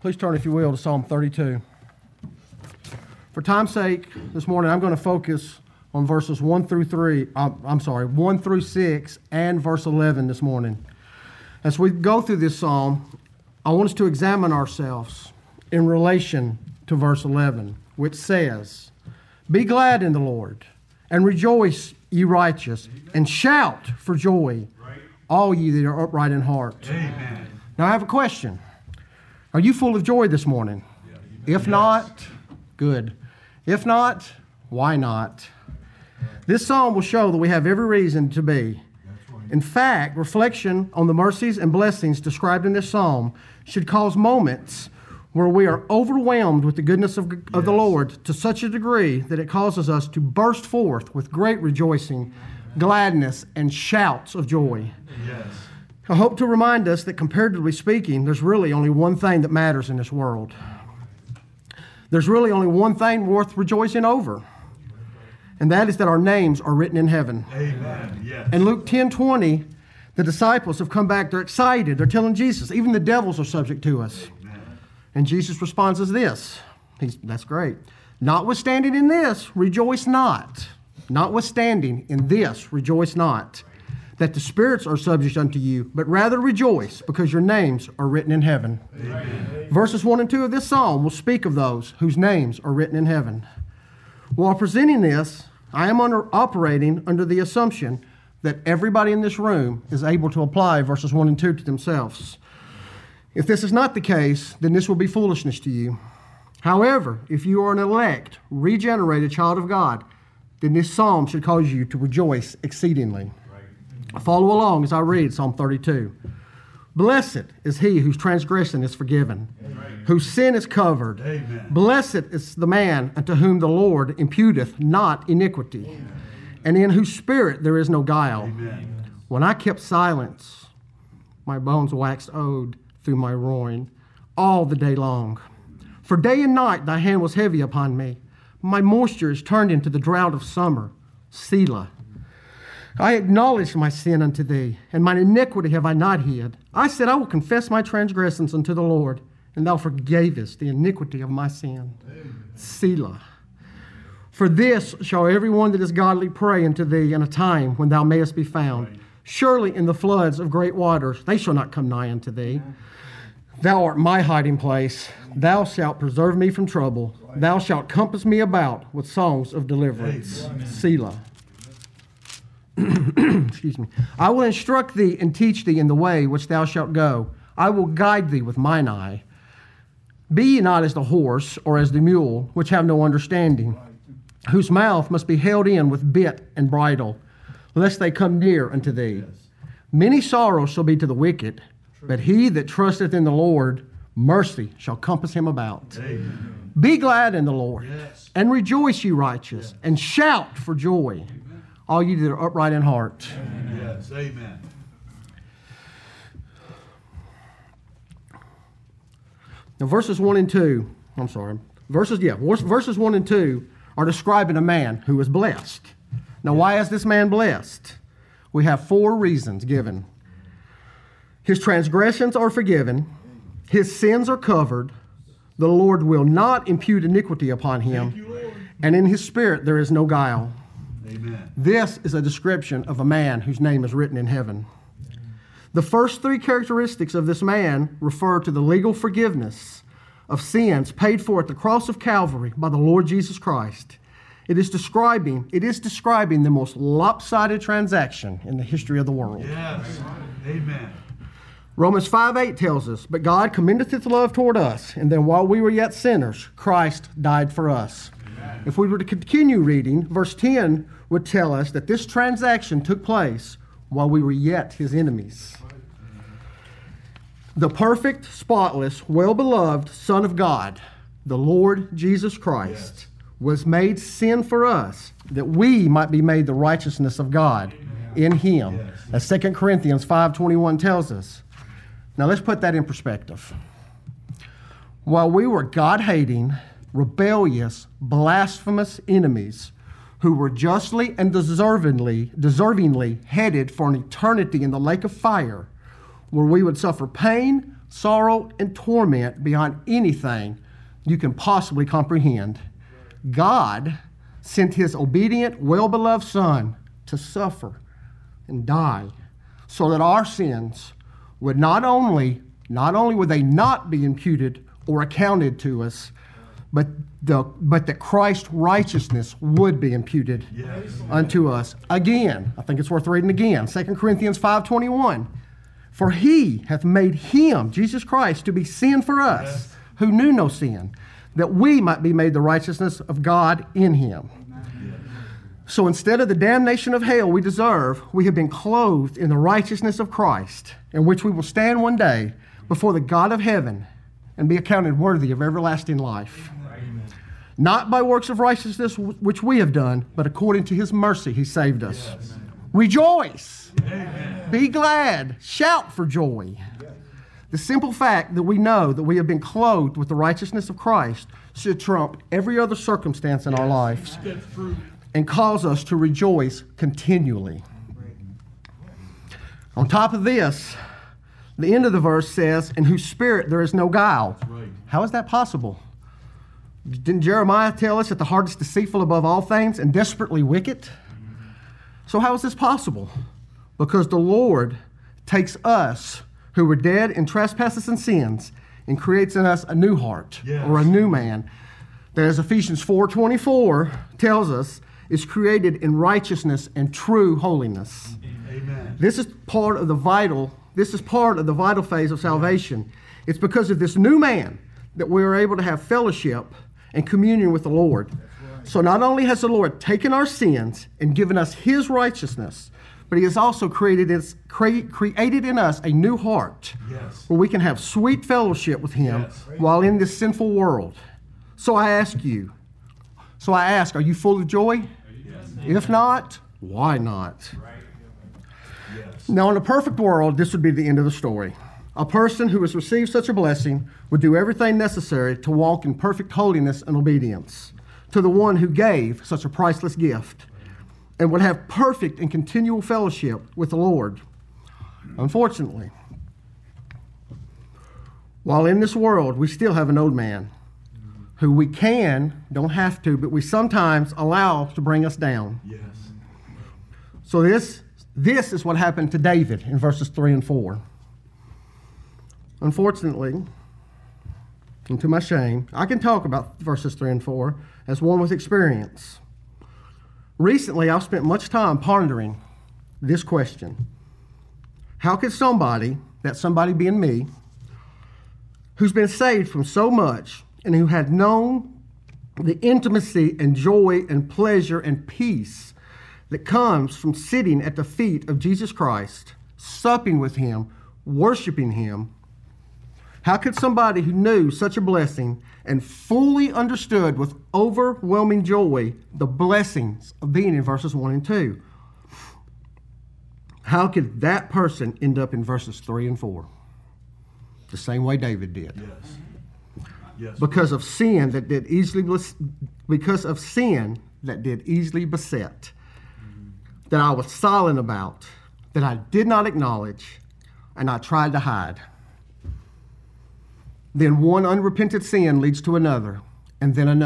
Please turn, if you will, to Psalm 32. For time's sake, this morning I'm going to focus on verses 1 through 6 and verse 11 this morning. As we go through this psalm, I want us to examine ourselves in relation to verse 11, which says, "Be glad in the Lord, and rejoice, ye righteous, and shout for joy, all ye that are upright in heart." Amen. Now I have a question. Are you full of joy this morning? Yeah, if not, good. If not, why not? This psalm will show that we have every reason to be. In fact, reflection on the mercies and blessings described in this psalm should cause moments where we are overwhelmed with the goodness of the Lord to such a degree that it causes us to burst forth with great rejoicing, gladness, and shouts of joy. Yes. I hope to remind us that, comparatively speaking, there's really only one thing that matters in this world. There's really only one thing worth rejoicing over, and that is that our names are written in heaven. Amen. Yes. In Luke 10:20, the disciples have come back. They're excited. They're telling Jesus, even the devils are subject to us. Amen. And Jesus responds as this. That's great. Notwithstanding in this, rejoice not. Notwithstanding in this, rejoice not, that the spirits are subject unto you, but rather rejoice, because your names are written in heaven. Amen. Verses 1 and 2 of this psalm will speak of those whose names are written in heaven. While presenting this, I am operating under the assumption that everybody in this room is able to apply verses 1 and 2 to themselves. If this is not the case, then this will be foolishness to you. However, if you are an elect, regenerated child of God, then this psalm should cause you to rejoice exceedingly. Follow along as I read Psalm 32. Blessed is he whose transgression is forgiven, Amen. Whose sin is covered. Amen. Blessed is the man unto whom the Lord imputeth not iniquity, Amen. And in whose spirit there is no guile. Amen. When I kept silence, my bones waxed old through my groin all the day long. For day and night thy hand was heavy upon me. My moisture is turned into the drought of summer. Selah. I acknowledge my sin unto thee, and mine iniquity have I not hid. I said, I will confess my transgressions unto the Lord, and thou forgavest the iniquity of my sin. Amen. Selah. For this shall every one that is godly pray unto thee in a time when thou mayest be found. Right. Surely in the floods of great waters they shall not come nigh unto thee. Amen. Thou art my hiding place. Thou shalt preserve me from trouble. Right. Thou shalt compass me about with songs of deliverance. Amen. Selah. Excuse me. I will instruct thee and teach thee in the way which thou shalt go. I will guide thee with mine eye. Be ye not as the horse or as the mule, which have no understanding, whose mouth must be held in with bit and bridle, lest they come near unto thee. Many sorrows shall be to the wicked, but he that trusteth in the Lord, mercy shall compass him about. Amen. Be glad in the Lord, yes. And rejoice, ye righteous, yes. And shout for joy, all you that are upright in heart. Amen. Yes, amen. Now, verses 1 and 2 are describing a man who is blessed. Now, why is this man blessed? We have four reasons given. His transgressions are forgiven. His sins are covered. The Lord will not impute iniquity upon him. Thank you, Lord. And in his spirit there is no guile. Amen. This is a description of a man whose name is written in heaven. Amen. The first three characteristics of this man refer to the legal forgiveness of sins paid for at the cross of Calvary by the Lord Jesus Christ. It is describing the most lopsided transaction in the history of the world. Yes. Amen. Romans 5:8 tells us, "But God commendeth his love toward us, and then while we were yet sinners, Christ died for us." If we were to continue reading, verse 10 would tell us that this transaction took place while we were yet his enemies. The perfect, spotless, well-beloved Son of God, the Lord Jesus Christ, was made sin for us, that we might be made the righteousness of God in him, as 2 Corinthians 5:21 tells us. Now let's put that in perspective. While we were God-hating, rebellious, blasphemous enemies who were justly and deservingly headed for an eternity in the lake of fire, where we would suffer pain, sorrow and torment beyond anything you can possibly comprehend, God sent his obedient, well-beloved Son to suffer and die so that our sins would not only would they not be imputed or accounted to us, but that Christ's righteousness would be imputed unto us. Again, I think it's worth reading again, 2 Corinthians 5:21. For he hath made him, Jesus Christ, to be sin for us, who knew no sin, that we might be made the righteousness of God in him. So instead of the damnation of hell we deserve, we have been clothed in the righteousness of Christ, in which we will stand one day before the God of heaven and be accounted worthy of everlasting life. Amen. Not by works of righteousness which we have done, but according to his mercy he saved us. Yes. Rejoice. Amen. Be glad. Shout for joy. Yes. The simple fact that we know that we have been clothed with the righteousness of Christ should trump every other circumstance in our lives. That's true. And cause us to rejoice continually. On top of this, the end of the verse says, in whose spirit there is no guile. Right. How is that possible? Didn't Jeremiah tell us that the heart is deceitful above all things and desperately wicked? Mm-hmm. So how is this possible? Because the Lord takes us who were dead in trespasses and sins and creates in us a new heart, or a new man. That, as Ephesians 4:24 tells us, is created in righteousness and true holiness. Amen. This is part of the vital phase of salvation. It's because of this new man that we are able to have fellowship and communion with the Lord. Right. So not only has the Lord taken our sins and given us his righteousness, but he has also created in us a new heart where we can have sweet fellowship with him while in this sinful world. So I ask, are you full of joy? If not, why not? Now, in a perfect world, this would be the end of the story. A person who has received such a blessing would do everything necessary to walk in perfect holiness and obedience to the one who gave such a priceless gift, and would have perfect and continual fellowship with the Lord. Unfortunately, while in this world, we still have an old man, who we can, don't have to, but we sometimes allow to bring us down. Yes. So this is what happened to David in verses 3 and 4. Unfortunately, and to my shame, I can talk about verses 3 and 4 as one with experience. Recently, I've spent much time pondering this question. How could somebody, that somebody being me, who's been saved from so much, and who had known the intimacy and joy and pleasure and peace that comes from sitting at the feet of Jesus Christ, supping with him, worshiping him, how could somebody who knew such a blessing and fully understood with overwhelming joy the blessings of being in verses 1 and 2, how could that person end up in verses 3 and 4? The same way David did. Yes. Yes. Because of sin that did easily beset, that I was silent about, that I did not acknowledge, and I tried to hide. Then one unrepented sin leads to another, and then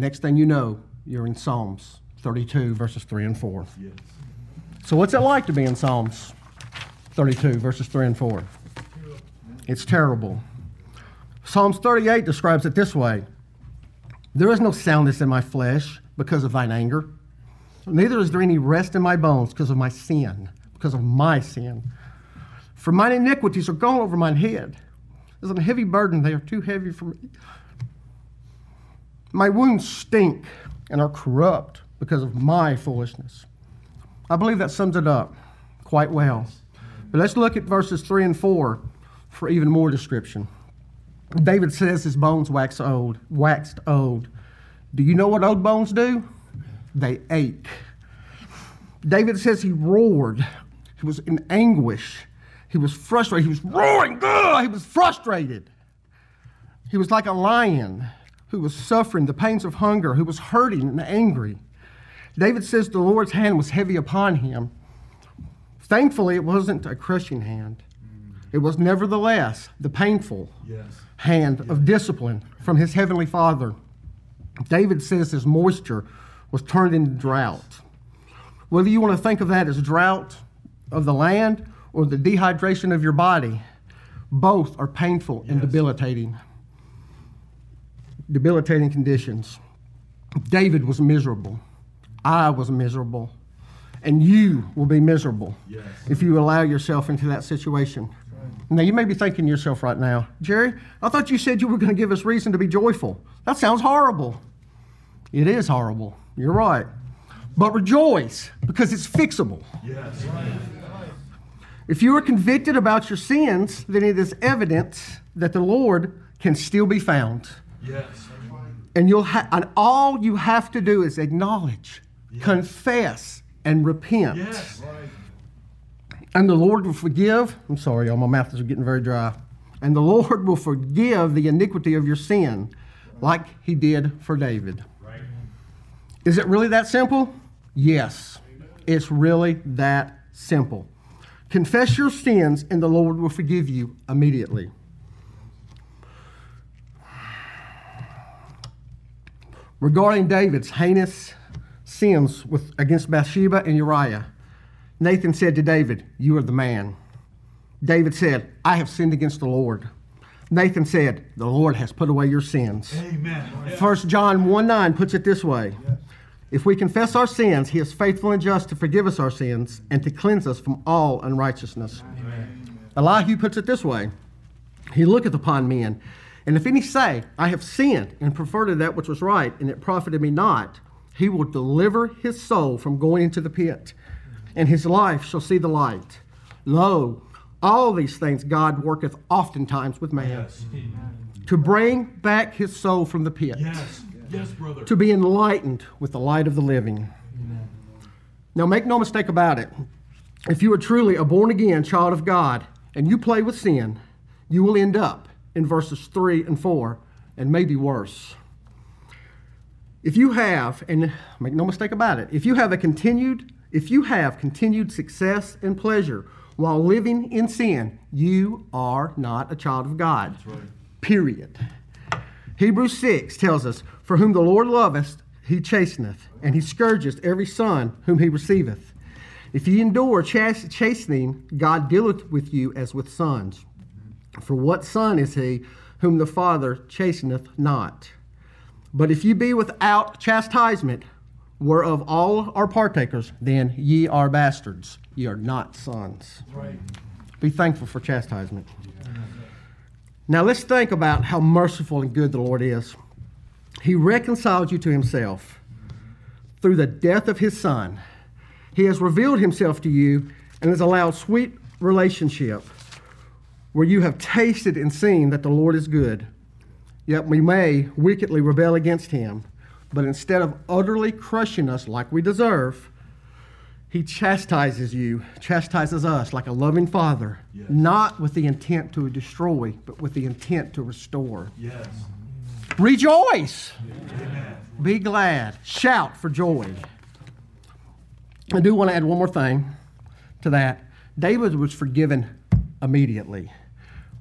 next thing you know, you're in Psalms 32, verses 3 and 4. Yes. So what's it like to be in Psalms 32, verses 3 and 4? It's terrible. Psalms 38 describes it this way. There is no soundness in my flesh because of thine anger. Neither is there any rest in my bones because of my sin. For mine iniquities are gone over mine head. There's a heavy burden. They are too heavy for me. My wounds stink and are corrupt because of my foolishness. I believe that sums it up quite well. But let's look at verses 3 and 4 for even more description. David says his bones waxed old. Do you know what old bones do? They ache. David says he roared. He was in anguish. He was frustrated. He was roaring. Ugh! He was frustrated. He was like a lion who was suffering the pains of hunger, who was hurting and angry. David says the Lord's hand was heavy upon him. Thankfully, it wasn't a crushing hand. It was nevertheless the painful hand of discipline from his heavenly Father. David says his moisture was turned into drought. Whether you want to think of that as drought of the land or the dehydration of your body, both are painful and debilitating conditions. David was miserable. I was miserable. And you will be miserable if you allow yourself into that situation. Right. Now, you may be thinking to yourself right now, Jerry, I thought you said you were going to give us reason to be joyful. That sounds horrible. It is horrible. You're right. But rejoice, because it's fixable. Yes. Right. If you are convicted about your sins, then it is evidence that the Lord can still be found. Yes. And all you have to do is acknowledge, confess, and repent. Yes. Right. And the Lord will forgive. I'm sorry, y'all, my mouth is getting very dry. And the Lord will forgive the iniquity of your sin, like he did for David. Right. Is it really that simple? Yes. Amen. It's really that simple. Confess your sins, and the Lord will forgive you immediately. Regarding David's heinous sins against Bathsheba and Uriah, Nathan said to David, "You are the man." David said, "I have sinned against the Lord." Nathan said, "The Lord has put away your sins." Amen. 1 John 1:9 puts it this way. If we confess our sins, he is faithful and just to forgive us our sins and to cleanse us from all unrighteousness. Amen. Elihu puts it this way. He looketh upon men, and if any say, I have sinned and perverted that which was right, and it profited me not, he will deliver his soul from going into the pit, and his life shall see the light. Lo, all these things God worketh oftentimes with man, to bring back his soul from the pit. Yes, brother. To be enlightened with the light of the living. Amen. Now, make no mistake about it. If you are truly a born-again child of God and you play with sin, you will end up in verses 3 and 4 and maybe worse. If you have, and make no mistake about it, if you have continued success and pleasure while living in sin, you are not a child of God. That's right. Period. Hebrews 6 tells us, for whom the Lord loveth, he chasteneth, and he scourgeth every son whom he receiveth. If ye endure chastening, God dealeth with you as with sons. For what son is he whom the Father chasteneth not? But if ye be without chastisement, whereof all are partakers, then ye are bastards. Ye are not sons. Right. Be thankful for chastisement. Now let's think about how merciful and good the Lord is. He reconciled you to himself through the death of his Son. He has revealed himself to you and has allowed sweet relationship where you have tasted and seen that the Lord is good. Yet we may wickedly rebel against him, but instead of utterly crushing us like we deserve, he chastises us like a loving father, not with the intent to destroy, but with the intent to restore. Yes. Rejoice. Amen. Be glad. Shout for joy. I do want to add one more thing to that. David was forgiven immediately.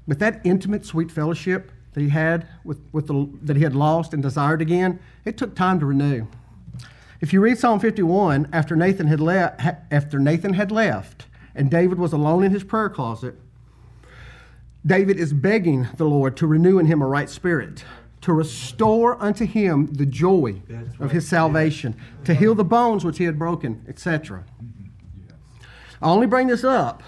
With that intimate, sweet fellowship that he had that he had lost and desired again, it took time to renew. If you read Psalm 51, after Nathan had left and David was alone in his prayer closet, David is begging the Lord to renew in him a right spirit, to restore unto him the joy of his salvation, to heal the bones which he had broken, etc. I only bring this up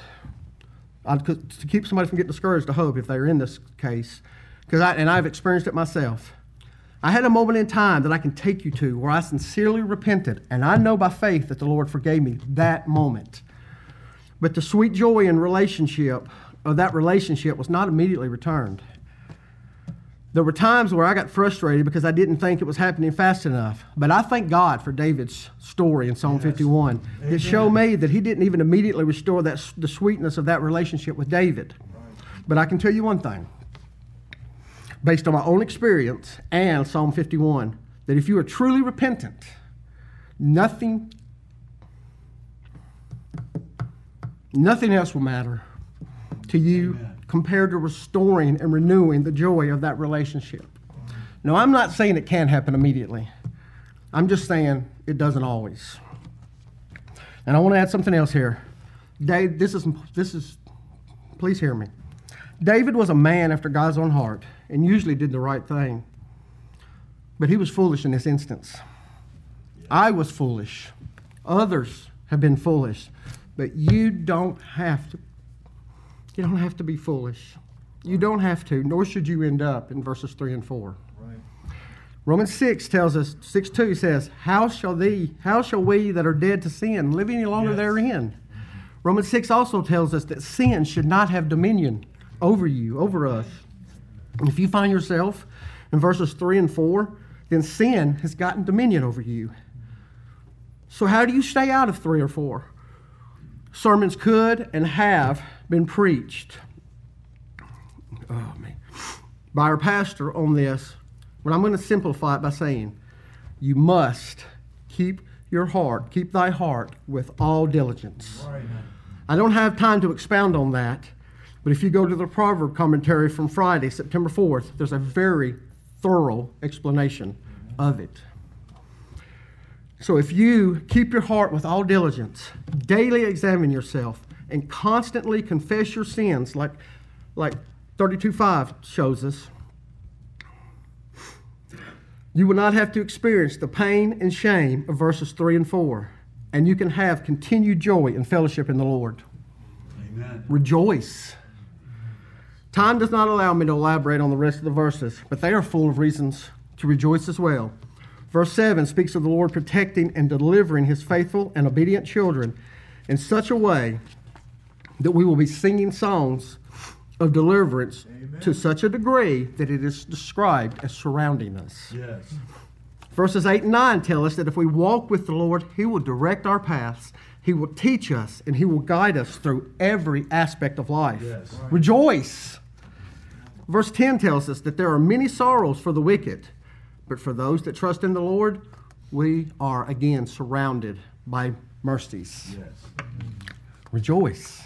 to keep somebody from getting discouraged, I hope, if they're in this case, because I've experienced it myself. I had a moment in time that I can take you to where I sincerely repented, and I know by faith that the Lord forgave me that moment. But the sweet joy in that relationship was not immediately returned. There were times where I got frustrated because I didn't think it was happening fast enough. But I thank God for David's story in Psalm 51. Amen. It showed me that he didn't even immediately restore the sweetness of that relationship with David. Right. But I can tell you one thing, based on my own experience and Psalm 51, that if you are truly repentant, nothing else will matter. to you. Amen. Compared to restoring and renewing the joy of that relationship. Now, I'm not saying it can happen immediately. I'm just saying it doesn't always. And I want to add something else here. Dave, this is, please hear me. David was a man after God's own heart and usually did the right thing. But he was foolish in this instance. I was foolish. Others have been foolish. But you don't have to be foolish. You don't have to, nor should you end up in verses 3 and 4. Right. Romans 6 tells us, 6:2 says, how shall we that are dead to sin live any longer therein? Mm-hmm. Romans 6 also tells us that sin should not have dominion over you, over us. And if you find yourself in verses 3 and 4, then sin has gotten dominion over you. So how do you stay out of 3 or 4? Sermons could and have been preached by our pastor on this, but I'm going to simplify it by saying, you must keep thy heart with all diligence. Right. I don't have time to expound on that, but if you go to the Proverb commentary from Friday, September 4th, there's a very thorough explanation of it. So if you keep your heart with all diligence, daily examine yourself, and constantly confess your sins, like 32:5 shows us, you will not have to experience the pain and shame of verses 3 and 4, and you can have continued joy and fellowship in the Lord. Amen. Rejoice. Time does not allow me to elaborate on the rest of the verses, but they are full of reasons to rejoice as well. Verse 7 speaks of the Lord protecting and delivering his faithful and obedient children in such a way that we will be singing songs of deliverance. Amen. To such a degree that it is described as surrounding us. Yes. Verses 8 and 9 tell us that if we walk with the Lord, he will direct our paths, he will teach us, and he will guide us through every aspect of life. Yes. Right. Rejoice! Verse 10 tells us that there are many sorrows for the wicked, but for those that trust in the Lord, we are again surrounded by mercies. Yes. Rejoice.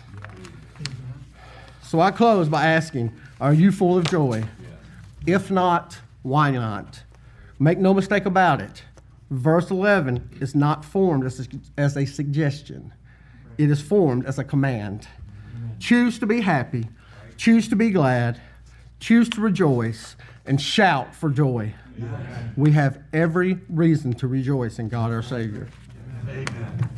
So I close by asking, are you full of joy? Yeah. If not, why not? Make no mistake about it. Verse 11 is not formed as a suggestion. It is formed as a command. Amen. Choose to be happy. Choose to be glad. Choose to rejoice and shout for joy. Amen. We have every reason to rejoice in God our Savior. Amen.